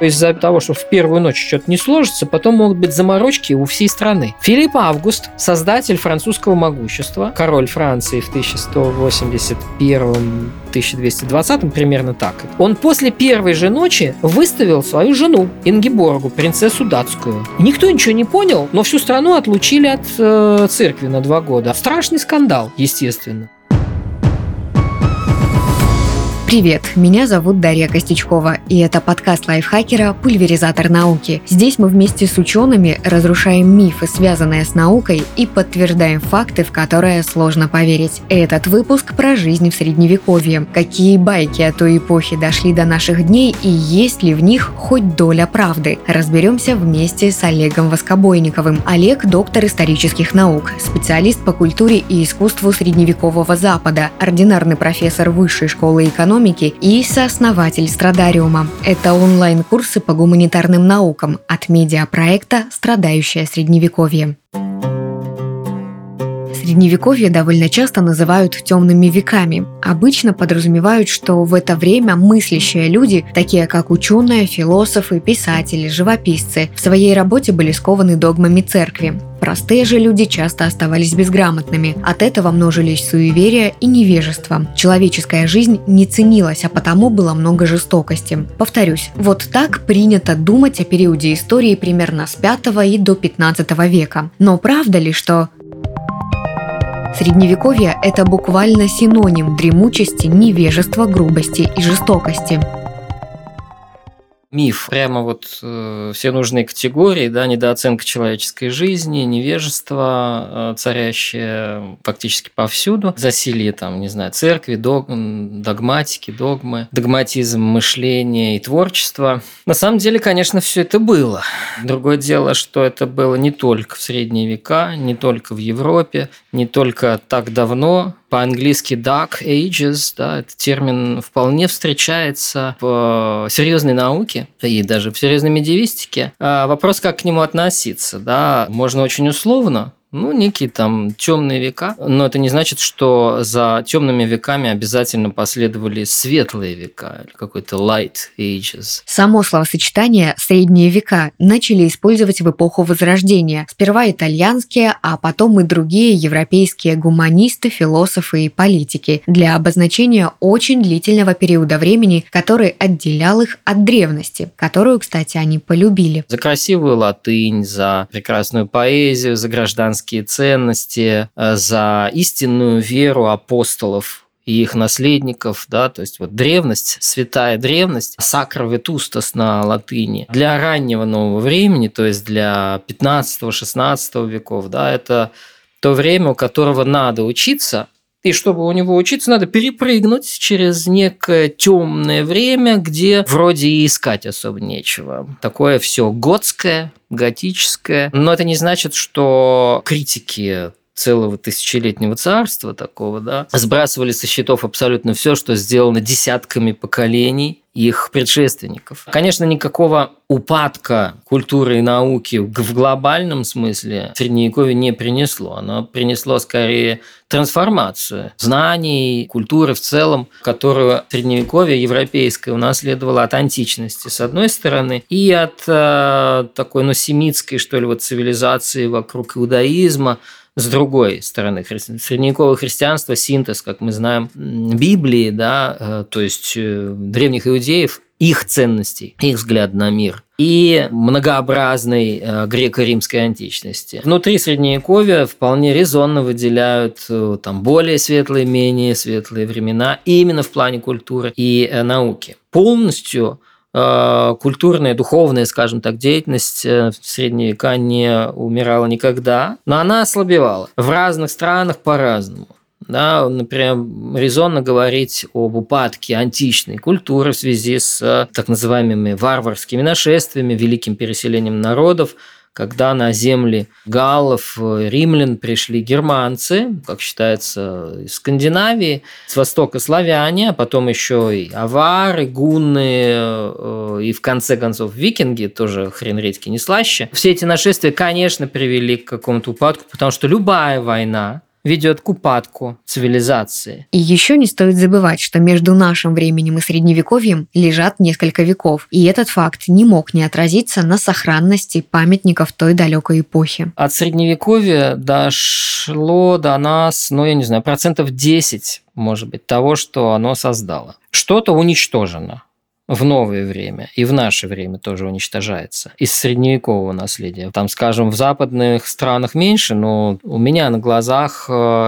Из-за того, что в первую ночь что-то не сложится, потом могут быть заморочки у всей страны. Филипп Август, создатель французского могущества, король Франции в 1181-1220, примерно так, он после первой же ночи выставил свою жену Ингеборгу, принцессу датскую. Никто ничего не понял, но всю страну отлучили от церкви на 2 года. Страшный скандал, естественно. Привет, меня зовут Дарья Костичкова, и это подкаст лайфхакера «Пульверизатор науки». Здесь мы вместе с учеными разрушаем мифы, связанные с наукой, и подтверждаем факты, в которые сложно поверить. Этот выпуск про жизнь в Средневековье. Какие байки о той эпохе дошли до наших дней и есть ли в них хоть доля правды? Разберемся вместе с Олегом Воскобойниковым. Олег – доктор исторических наук, специалист по культуре и искусству средневекового Запада, ординарный профессор Высшей школы экономики и сооснователь Страдариума. Это онлайн-курсы по гуманитарным наукам от медиапроекта «Страдающее Средневековье». Средневековье довольно часто называют темными веками. Обычно подразумевают, что в это время мыслящие люди, такие как ученые, философы, писатели, живописцы, в своей работе были скованы догмами церкви. Простые же люди часто оставались безграмотными. От этого множились суеверия и невежество. Человеческая жизнь не ценилась, а потому было много жестокости. Повторюсь, вот так принято думать о периоде истории примерно с 5 и до 15 века. Но правда ли, что Средневековье – это буквально синоним дремучести, невежества, грубости и жестокости? Миф. Прямо вот все нужные категории, да, недооценка человеческой жизни, невежество, царящее фактически повсюду, засилье там, не знаю, церкви, догматики, догмы, догматизм мышления и творчества. На самом деле, конечно, все это было. Другое дело, что это было не только в средние века, не только в Европе, не только так давно. По-английски Dark Ages, да, этот термин вполне встречается в серьезной науке и даже в серьезной медиевистике. Вопрос, как к нему относиться, да, можно очень условно. Некие там темные века, но это не значит, что за темными веками обязательно последовали светлые века или какой-то light ages. Само словосочетание «средние века» начали использовать в эпоху Возрождения. Сперва итальянские, а потом и другие европейские гуманисты, философы и политики для обозначения очень длительного периода времени, который отделял их от древности, которую, кстати, они полюбили. За красивую латынь, за прекрасную поэзию, за гражданские ценности, за истинную веру апостолов и их наследников, да, то есть вот древность, святая древность, sacra vetustas на латыни. Для раннего нового времени, то есть для 15-16 веков, да, это то время, у которого надо учиться. И чтобы у него учиться, надо перепрыгнуть через некое темное время, где вроде и искать особо нечего. Такое все готское, готическое. Но это не значит, что критики целого тысячелетнего царства такого, да, сбрасывали со счетов абсолютно все, что сделано десятками поколений их предшественников. Конечно, никакого упадка культуры и науки в глобальном смысле Средневековье не принесло. Оно принесло скорее трансформацию знаний, культуры в целом, которую Средневековье европейское унаследовало от античности, с одной стороны, и от такой, семитской, что ли, вот цивилизации вокруг иудаизма, с другой стороны. Средневековое христианство, синтез, как мы знаем, Библии, да, то есть древних иудеев, их ценностей, их взгляд на мир и многообразной греко-римской античности. Внутри Средневековья вполне резонно выделяют там более светлые, менее светлые времена именно в плане культуры и науки. Полностью культурная, духовная, скажем так, деятельность в средние века не умирала никогда, но она ослабевала. В разных странах по-разному. Да, например, резонно говорить об упадке античной культуры в связи с так называемыми варварскими нашествиями, великим переселением народов, когда на земли галлов, римлян пришли германцы, как считается, из Скандинавии, с востока славяне, а потом еще и авары, гунны, и в конце концов викинги, тоже хрен редьки не слаще. Все эти нашествия, конечно, привели к какому-то упадку, потому что любая война, ведет к упадку цивилизации. И еще не стоит забывать, что между нашим временем и Средневековьем лежат несколько веков, и этот факт не мог не отразиться на сохранности памятников той далекой эпохи. От Средневековья дошло до нас, ну, я не знаю, 10%, может быть, того, что оно создало. Что-то уничтожено в новое время, и в наше время тоже уничтожается из средневекового наследия. Там, скажем, в западных странах меньше, но у меня на глазах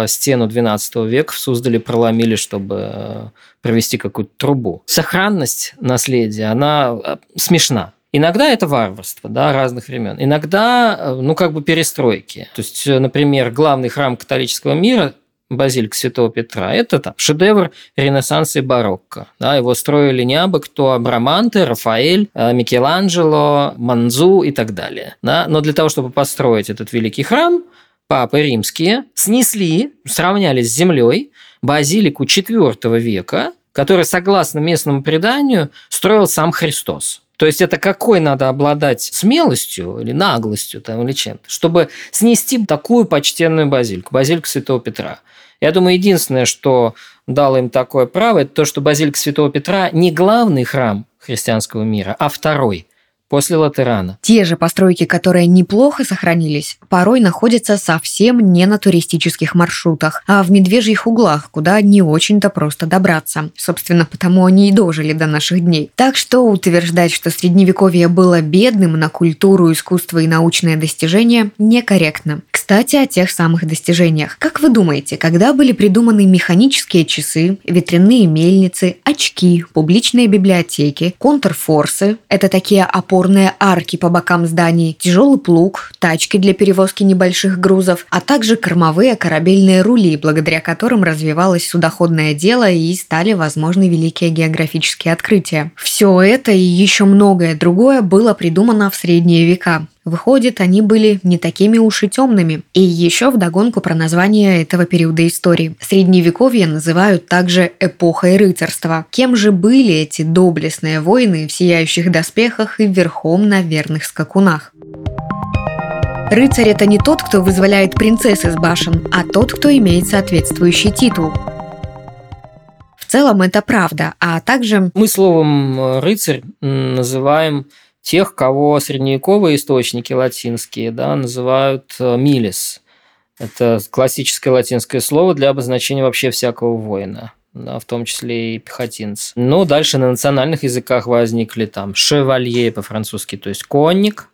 стену XII века в Суздале проломили, чтобы провести какую-то трубу. Сохранность наследия, она смешна. Иногда это варварство, да, разных времен. Иногда, ну, как бы перестройки. То есть, например, главный храм католического мира – базилика Святого Петра. Это там шедевр Ренессанса и барокко. Да, его строили не абы кто, а Браманте, Рафаэль, Микеланджело, Манзу и так далее. Да, но для того, чтобы построить этот великий храм, папы римские снесли, сравняли с землей базилику IV века, которую, согласно местному преданию, строил сам Христос. То есть это какой надо обладать смелостью или наглостью там, или чем-то, чтобы снести такую почтенную базилику, базилику Святого Петра. Я думаю, единственное, что дало им такое право, это то, что базилика Святого Петра не главный храм христианского мира, а второй. После Латерана. Те же постройки, которые неплохо сохранились, порой находятся совсем не на туристических маршрутах, а в медвежьих углах, куда не очень-то просто добраться. Собственно, потому они и дожили до наших дней. Так что утверждать, что Средневековье было бедным на культуру, искусство и научные достижения, некорректно. Кстати, о тех самых достижениях. Как вы думаете, когда были придуманы механические часы, ветряные мельницы, очки, публичные библиотеки, контрфорсы – это такие опорные арки по бокам зданий, тяжелый плуг, тачки для перевозки небольших грузов, а также кормовые корабельные рули, благодаря которым развивалось судоходное дело и стали возможны великие географические открытия. Все это и еще многое другое было придумано в средние века. Выходит, они были не такими уж и темными. И еще вдогонку про название этого периода истории. Средневековье называют также эпохой рыцарства. Кем же были эти доблестные воины в сияющих доспехах и верхом на верных скакунах? Рыцарь – это не тот, кто вызволяет принцесс из башен, а тот, кто имеет соответствующий титул. В целом это правда, а также... Мы словом «рыцарь» называем... тех, кого средневековые источники латинские, да, называют «милис». Это классическое латинское слово для обозначения вообще всякого воина, да, в том числе и пехотинца. Но дальше на национальных языках возникли там «шевалье» по-французски, то есть «конник»,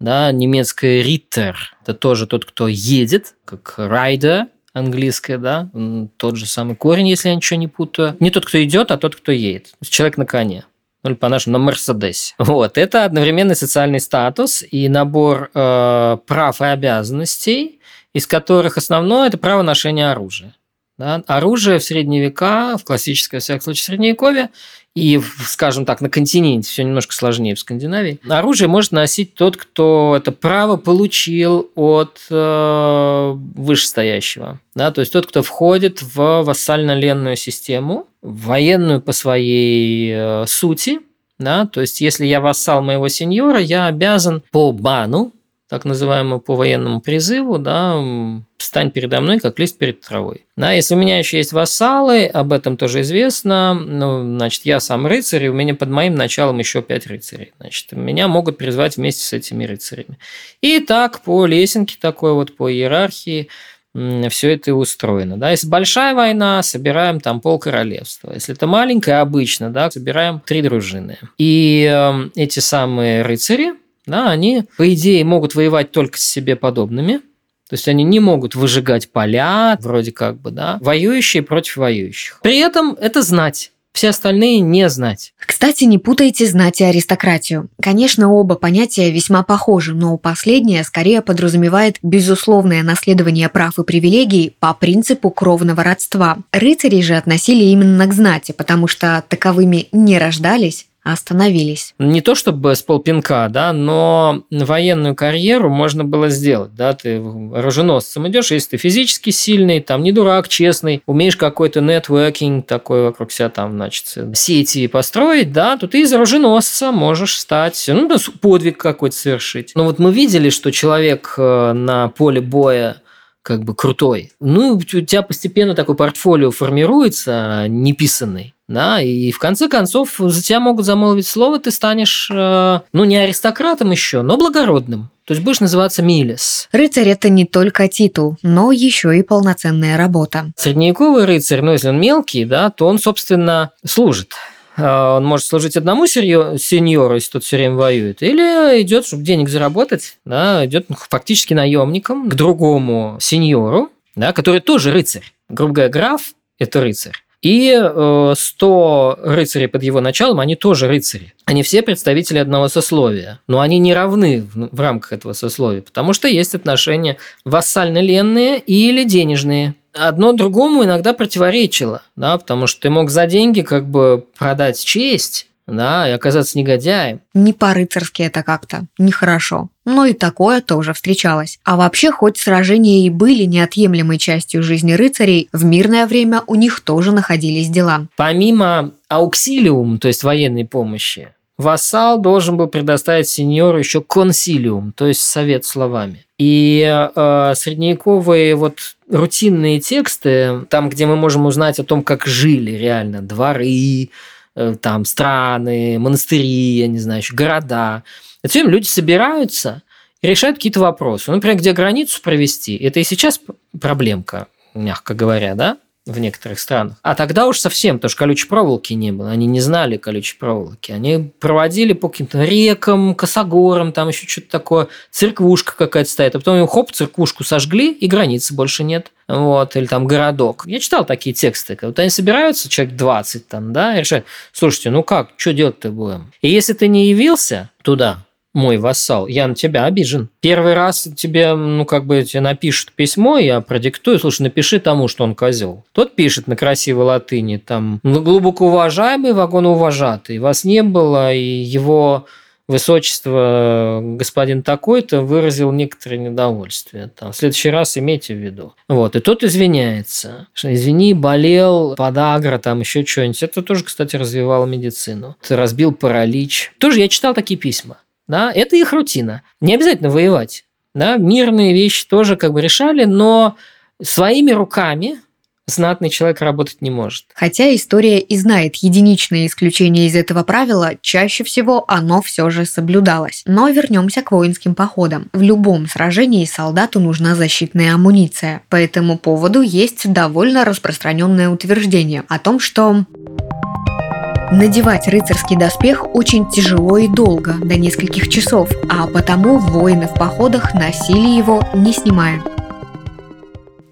да, немецкое «риттер» – это тоже тот, кто едет, как «райдер», английское, да, тот же самый корень, если я ничего не путаю. Не тот, кто идет, а тот, кто едет. Человек на коне. Ну, по-нашему, на Мерседесе. Вот. Это одновременный социальный статус и набор прав и обязанностей, из которых основное – это право ношения оружия. Да? Оружие в средние века, в классическом, во всяком случае, Средневековье, и, скажем так, на континенте все немножко сложнее в Скандинавии, оружие может носить тот, кто это право получил от вышестоящего. Да? То есть тот, кто входит в вассально-ленную систему, военную по своей сути. Да? То есть если я вассал моего сеньора, я обязан по бану, так называемому по военному призыву, да, «Встань передо мной, как лист перед травой». Да, если у меня еще есть вассалы, об этом тоже известно, ну, значит, я сам рыцарь, и у меня под моим началом еще 5 рыцарей. Значит, меня могут призвать вместе с этими рыцарями. И так по лесенке такой вот, по иерархии, все это и устроено. Да? Если большая война, собираем там полкоролевства. Если это маленькая, обычно, да, собираем 3 дружины. И эти самые рыцари, да, они, по идее, могут воевать только с себе подобными. То есть они не могут выжигать поля, вроде как бы, да, воюющие против воюющих. При этом это знать. Все остальные не знать. Кстати, не путайте знать и аристократию. Конечно, оба понятия весьма похожи, но последнее скорее подразумевает безусловное наследование прав и привилегий по принципу кровного родства. Рыцари же относили именно к знати, потому что таковыми не рождались, остановились. Не то чтобы с полпинка, да, но военную карьеру можно было сделать. Да, ты оруженосцем идешь, если ты физически сильный, там не дурак, честный, умеешь какой-то нетворкинг такой вокруг себя, там, значит, сети построить, да, то ты из оруженосца можешь стать, ну, подвиг какой-то совершить. Но вот мы видели, что человек на поле боя как бы крутой. Ну, у тебя постепенно такой портфолио формируется, неписанный, да, и в конце концов за тебя могут замолвить слово, ты станешь, ну, не аристократом еще, но благородным. То есть будешь называться Милес. Рыцарь – это не только титул, но еще и полноценная работа. Средневековый рыцарь, ну, если он мелкий, да, то он, собственно, служит. Он может служить одному сеньору, если тот все время воюет, или идет, чтобы денег заработать, да, идет фактически наемником к другому сеньору, да, который тоже рыцарь. Грубо говоря, граф – это рыцарь. И 100 рыцарей под его началом, они тоже рыцари. Они все представители одного сословия, но они не равны в рамках этого сословия, потому что есть отношения вассально-ленные или денежные. Одно другому иногда противоречило, да, потому что ты мог за деньги как бы продать честь, да, и оказаться негодяем. Не по-рыцарски это как-то, нехорошо. Но и такое тоже встречалось. А вообще, хоть сражения и были неотъемлемой частью жизни рыцарей, в мирное время у них тоже находились дела. Помимо ауксилиум, то есть военной помощи, вассал должен был предоставить сеньору еще консилиум, то есть совет словами. И средневековые вот рутинные тексты, там, где мы можем узнать о том, как жили реально дворы, там, страны, монастыри, я не знаю, еще города. Это все время люди собираются и решают какие-то вопросы. Например, где границу провести, это и сейчас проблемка, мягко говоря, да, в некоторых странах. А тогда уж совсем, потому что колючей проволоки не было, они не знали колючей проволоки. Они проводили по каким-то рекам, косогорам, там еще что-то такое, церквушка какая-то стоит, а потом им хоп, церквушку сожгли, и границы больше нет. Вот, или там городок. Я читал такие тексты, когда они собираются, человек 20 там, да, и решают, слушайте, ну как, что делать-то будем? И если ты не явился туда, мой вассал, я на тебя обижен. Первый раз тебе, ну, как бы, тебе напишут письмо, я продиктую, слушай, напиши тому, что он козел. Тот пишет на красивой латыни, там, глубоко уважаемый, вагоноуважатый, вас не было, и его высочество господин такой-то выразил некоторое недовольствие. Там, в следующий раз имейте в виду. Вот, и тот извиняется, что извини, болел, подагра, там еще что-нибудь. Это тоже, кстати, развивало медицину. Разбил паралич. Тоже я читал такие письма. Да, это их рутина. Не обязательно воевать. Да, мирные вещи тоже как бы решали, но своими руками знатный человек работать не может. Хотя история и знает единичные исключения из этого правила, чаще всего оно все же соблюдалось. Но вернемся к воинским походам. В любом сражении солдату нужна защитная амуниция. По этому поводу есть довольно распространенное утверждение о том, что... надевать рыцарский доспех очень тяжело и долго, до нескольких часов, а потому воины в походах носили его, не снимая.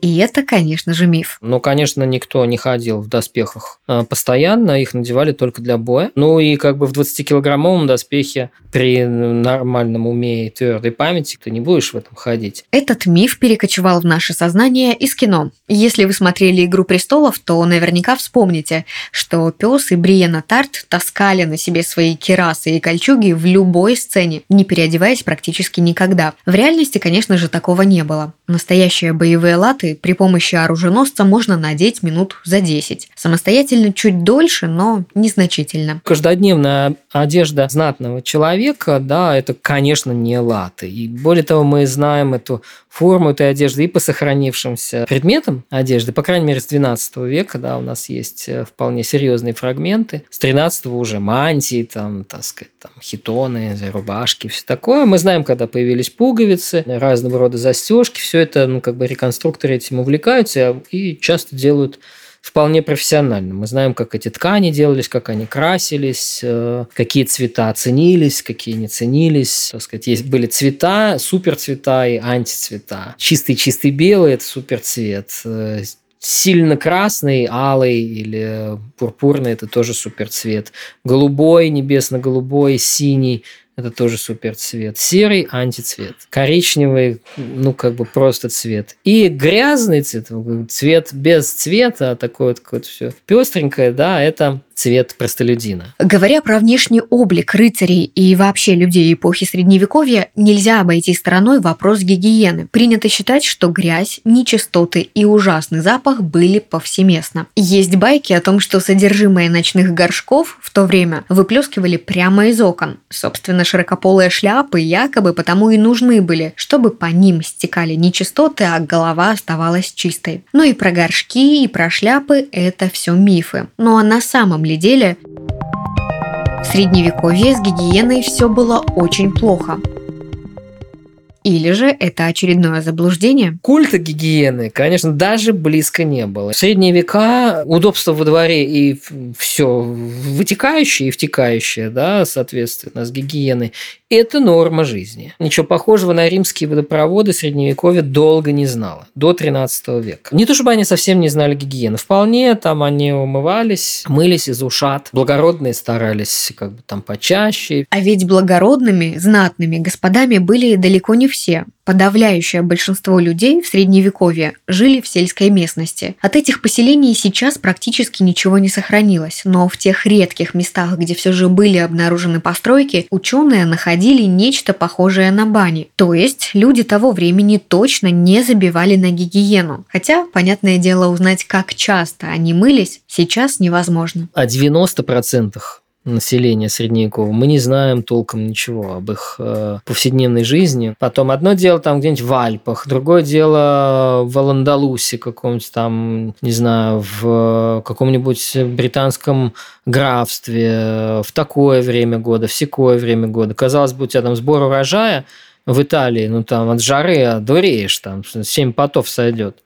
И это, конечно же, миф. Ну, конечно, никто не ходил в доспехах постоянно, их надевали только для боя. Ну, и как бы в 20-килограммовом доспехе при нормальном уме и твердой памяти ты не будешь в этом ходить. Этот миф перекочевал в наше сознание из кино. Если вы смотрели «Игру престолов», то наверняка вспомните, что пес и Бриена Тарт таскали на себе свои кирасы и кольчуги в любой сцене, не переодеваясь практически никогда. В реальности, конечно же, такого не было. Настоящие боевые латы при помощи оруженосца можно надеть минут за 10. Самостоятельно чуть дольше, но незначительно. Каждодневная одежда знатного человека, да, это, конечно, не латы. И более того, мы знаем эту форму этой одежды и по сохранившимся предметам одежды. По крайней мере, с XII века, да, у нас есть вполне серьезные фрагменты. С XIII уже мантии, там, так сказать, там, хитоны, рубашки, все такое. Мы знаем, когда появились пуговицы, разного рода застежки, все это, ну, как бы реконструкторы этим увлекаются и часто делают вполне профессионально. Мы знаем, как эти ткани делались, как они красились, какие цвета ценились, какие не ценились. Так сказать, есть, были цвета, суперцвета и антицвета. Чистый-чистый белый – это суперцвет. Сильно красный, алый или пурпурный – это тоже суперцвет. Голубой, небесно-голубой, синий – это тоже суперцвет. Серый – антицвет. Коричневый – ну, как бы просто цвет. И грязный цвет, цвет без цвета, такое вот какое-то все пестренькое, да, это цвет простолюдина. Говоря про внешний облик рыцарей и вообще людей эпохи Средневековья, нельзя обойти стороной вопрос гигиены. Принято считать, что грязь, нечистоты и ужасный запах были повсеместно. Есть байки о том, что содержимое ночных горшков в то время выплескивали прямо из окон. Собственно, на широкополые шляпы якобы потому и нужны были, чтобы по ним стекали нечистоты, а голова оставалась чистой. Ну и про горшки, и про шляпы – это все мифы. Ну а на самом ли деле в средневековье с гигиеной все было очень плохо? Или же это очередное заблуждение? Культа гигиены, конечно, даже близко не было. В средние века удобство во дворе и все вытекающее и втекающее, да, соответственно, с гигиеной, это норма жизни. Ничего похожего на римские водопроводы средневековье долго не знало, до 13 века. Не то чтобы они совсем не знали гигиены. Вполне там они умывались, мылись из ушат. Благородные старались как бы там почаще. А ведь благородными, знатными господами были далеко не все. Подавляющее большинство людей в Средневековье жили в сельской местности. От этих поселений сейчас практически ничего не сохранилось, но в тех редких местах, где все же были обнаружены постройки, ученые находили нечто похожее на бани. То есть люди того времени точно не забивали на гигиену. Хотя, понятное дело, узнать, как часто они мылись, сейчас невозможно. А 90% населения средневекового, мы не знаем толком ничего об их повседневной жизни. Потом одно дело там где-нибудь в Альпах, другое дело в Аландалусе каком-нибудь там, не знаю, в каком-нибудь британском графстве, в такое время года, в сякое время года. Казалось бы, у тебя там сбор урожая в Италии, ну там от жары одуреешь, там 7 потов сойдет.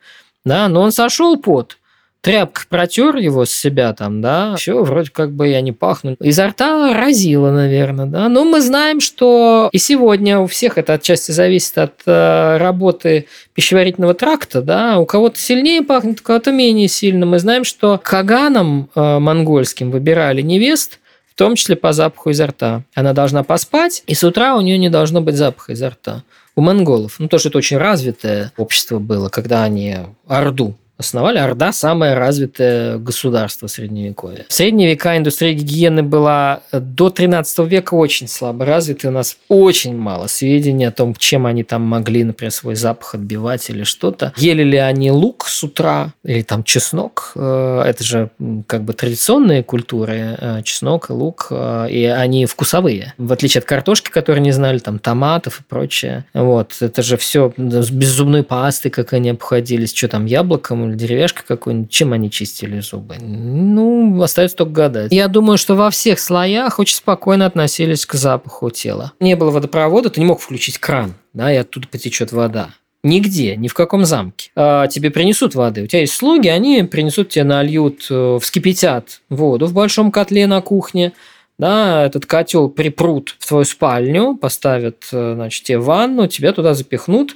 Да, но он сошел пот. Тряпка протер его с себя там, да, все, вроде как бы я не пахну. Изо рта разило, наверное, да. Но мы знаем, что и сегодня у всех это отчасти зависит от работы пищеварительного тракта, да. У кого-то сильнее пахнет, у кого-то менее сильно. Мы знаем, что каганам монгольским выбирали невест, в том числе по запаху изо рта. Она должна поспать, и с утра у нее не должно быть запаха изо рта. У монголов, ну, тоже это очень развитое общество было, когда они Орду основали. Орда – самое развитое государство Средневековья. В средние века индустрия гигиены была до 13 века очень слабо развита. У нас очень мало сведений о том, чем они там могли, например, свой запах отбивать или что-то. Ели ли они лук с утра или там чеснок? Это же как бы традиционные культуры. Чеснок и лук. И они вкусовые. В отличие от картошки, которые не знали, там томатов и прочее. Вот. Это же все без зубной пасты, как они обходились. Что там, яблоком или деревяшка какой-нибудь, чем они чистили зубы? Ну, остается только гадать. Я думаю, что во всех слоях очень спокойно относились к запаху тела. Не было водопровода, ты не мог включить кран, да, и оттуда потечет вода. Нигде, ни в каком замке. Тебе принесут воды. У тебя есть слуги, они принесут тебе, нальют, вскипятят воду в большом котле на кухне. Да, этот котел припрут в твою спальню, поставят, значит, тебе ванну, тебя туда запихнут,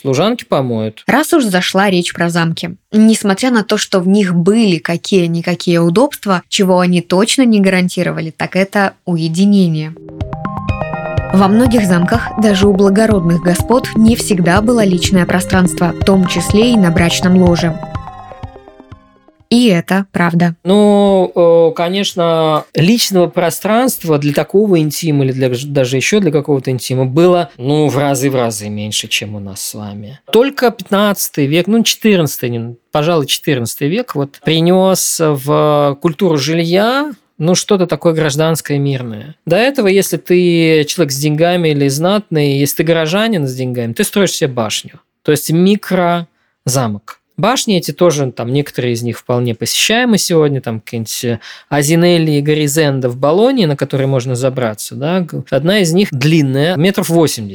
служанки помоют. Раз уж зашла речь про замки. Несмотря на то, что в них были какие-никакие удобства, чего они точно не гарантировали, так это уединение. Во многих замках даже у благородных господ не всегда было личное пространство, в том числе и на брачном ложе. И это правда. Ну, конечно, личного пространства для такого интима или даже еще для какого-то интима было, ну, в разы меньше, чем у нас с вами. Только 15 век, ну, 14, пожалуй, 14 век вот принес в культуру жилья, ну, что-то такое гражданское, мирное. До этого, если ты человек с деньгами или знатный, если ты горожанин с деньгами, ты строишь себе башню, то есть микрозамок. Башни эти тоже, там некоторые из них вполне посещаемы сегодня, там какие-нибудь Азинелли и Горизенда в Болонье, на которые можно забраться, да, одна из них длинная, 80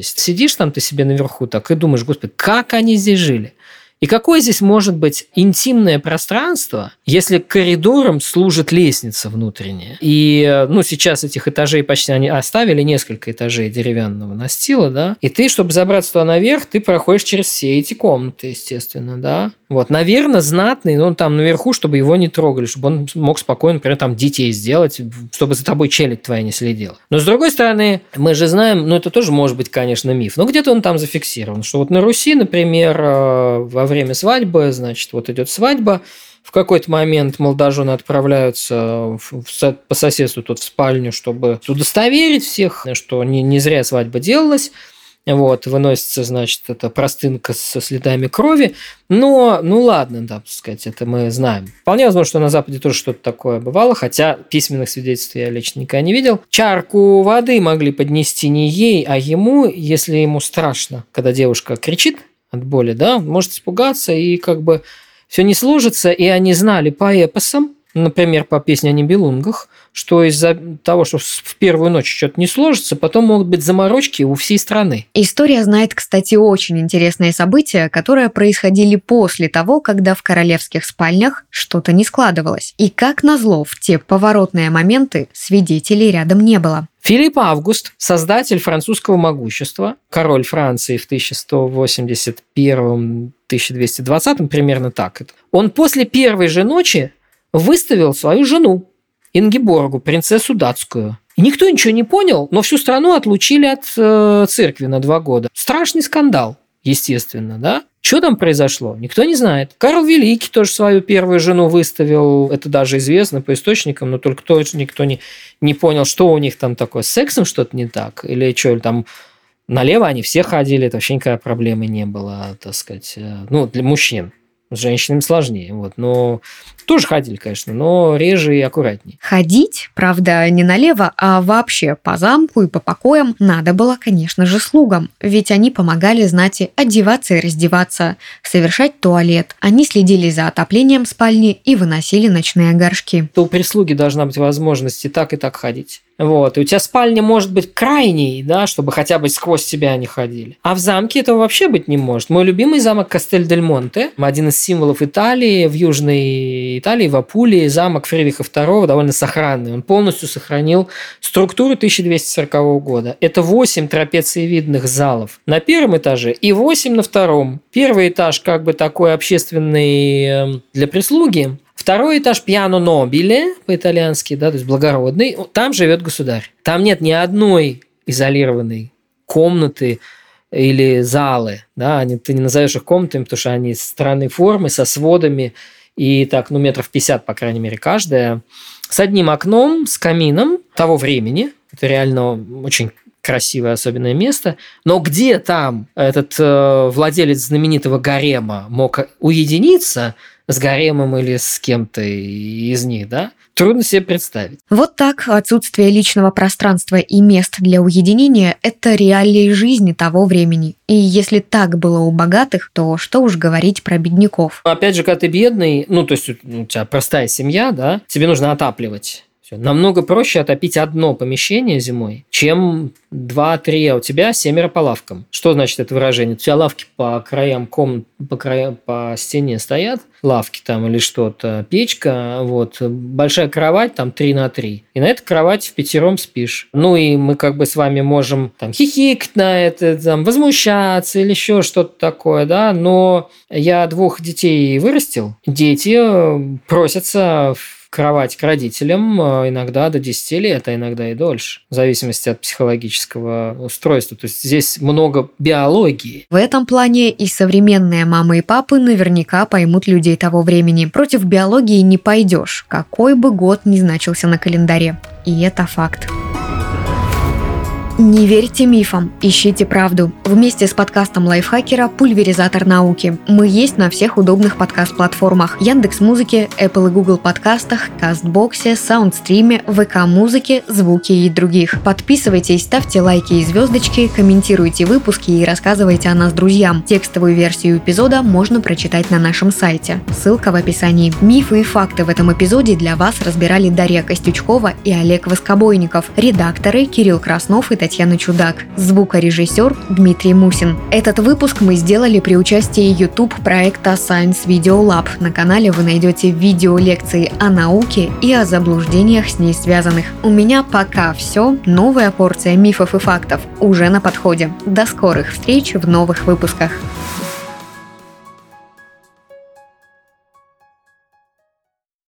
метров. Сидишь там ты себе наверху так и думаешь, господи, как они здесь жили? И какое здесь может быть интимное пространство, если коридором служит лестница внутренняя? И, ну, сейчас этих этажей почти, они оставили несколько этажей деревянного настила, да? И ты, чтобы забраться туда наверх, ты проходишь через все эти комнаты, естественно, да? Вот, наверное, знатный, но он там наверху, чтобы его не трогали, чтобы он мог спокойно, например, там детей сделать, чтобы за тобой челядь твоя не следила. Но, с другой стороны, мы же знаем, ну, это тоже может быть, конечно, миф, но где-то он там зафиксирован, что вот на Руси, например, во время свадьбы, значит, вот идет свадьба, в какой-то момент молодожены отправляются по соседству тут в спальню, чтобы удостоверить всех, что не зря свадьба делалась. Вот, выносится, значит, эта простынка со следами крови. Но, ну ладно, да, так сказать, это мы знаем. Вполне возможно, что на Западе тоже что-то такое бывало, хотя письменных свидетельств я лично никогда не видел. Чарку воды могли поднести не ей, а ему, если ему страшно, когда девушка кричит от боли, да, может испугаться, и как бы все не сложится. И они знали по эпосам, например, по песне о Нибелунгах, что из-за того, что в первую ночь что-то не сложится, потом могут быть заморочки у всей страны. История знает, кстати, очень интересные события, которые происходили после того, когда в королевских спальнях что-то не складывалось. И, как назло, в те поворотные моменты свидетелей рядом не было. Филипп Август, создатель французского могущества, король Франции в 1181-1220, примерно так, он после первой же ночи выставил свою жену Ингеборгу, принцессу датскую. И никто ничего не понял, но всю страну отлучили от церкви на 2 года. Страшный скандал, естественно, да? Что там произошло, никто не знает. Карл Великий тоже свою первую жену выставил, это даже известно по источникам, но только точно никто не понял, что у них там такое, с сексом что-то не так, или что там... Налево они все ходили, это вообще никакой проблемы не было, так сказать, ну, для мужчин. С женщинами сложнее, вот. Но тоже ходили, конечно, но реже и аккуратнее. Ходить, правда, не налево, а вообще по замку и по покоям надо было, конечно же, слугам. Ведь они помогали знати одеваться и раздеваться, совершать туалет. Они следили за отоплением спальни и выносили ночные горшки. То у прислуги должна быть возможность и так ходить. Вот. И у тебя спальня может быть крайней, да, чтобы хотя бы сквозь тебя они ходили. А в замке этого вообще быть не может. Мой любимый замок Кастель-дель-Монте, один из символов Италии, в Южной Италии, в Апулии, замок Фридриха II довольно сохранный. Он полностью сохранил структуру 1240 года. Это 8 трапециевидных залов на первом этаже и 8 на втором. Первый этаж как бы такой общественный для прислуги. Второй этаж «Пьяно нобиле» по-итальянски, да, то есть благородный, там живет государь. Там нет ни одной изолированной комнаты или залы. Да, ты не назовешь их комнатами, потому что они странной формы, со сводами, и так, ну, метров 50, по крайней мере, каждая. С одним окном, с камином того времени. Это реально очень красивое особенное место. Но где там этот владелец знаменитого гарема мог уединиться с гаремом или с кем-то из них, да? Трудно себе представить. Вот так отсутствие личного пространства и мест для уединения – это реалии жизни того времени. И если так было у богатых, то что уж говорить про бедняков. Опять же, когда ты бедный, ну, то есть у тебя простая семья, да, тебе нужно отапливать. Намного проще отопить одно помещение зимой, чем 2-3, а у тебя 7 по лавкам. Что значит это выражение? У тебя лавки по краям комнат, по стене стоят, лавки там или что-то, печка, вот, большая кровать там 3 на 3, и на этой кровати впятером спишь. Ну и мы как бы с вами можем там хихикать на это, там, возмущаться или еще что-то такое, да, но я 2 детей вырастил, дети просятся кровать к родителям иногда до 10 лет, а иногда и дольше, в зависимости от психологического устройства. То есть здесь много биологии. В этом плане и современные мамы и папы наверняка поймут людей того времени. Против биологии не пойдешь, какой бы год ни значился на календаре. И это факт. Не верьте мифам, ищите правду. Вместе с подкастом Лайфхакера «Пульверизатор науки». Мы есть на всех удобных подкаст-платформах. Яндекс.Музыке, Apple и Google подкастах, Кастбоксе, Саундстриме, ВК-музыке, Звуки и других. Подписывайтесь, ставьте лайки и звездочки, комментируйте выпуски и рассказывайте о нас друзьям. Текстовую версию эпизода можно прочитать на нашем сайте. Ссылка в описании. Мифы и факты в этом эпизоде для вас разбирали Дарья Костичкова и Олег Воскобойников, редакторы Кирилл Краснов и Татьяна Чудак, звукорежиссер Дмитрий Мусин. Этот выпуск мы сделали при участии YouTube-проекта Science Video Lab. На канале вы найдете видеолекции о науке и о заблуждениях с ней связанных. У меня пока все. Новая порция мифов и фактов уже на подходе. До скорых встреч в новых выпусках.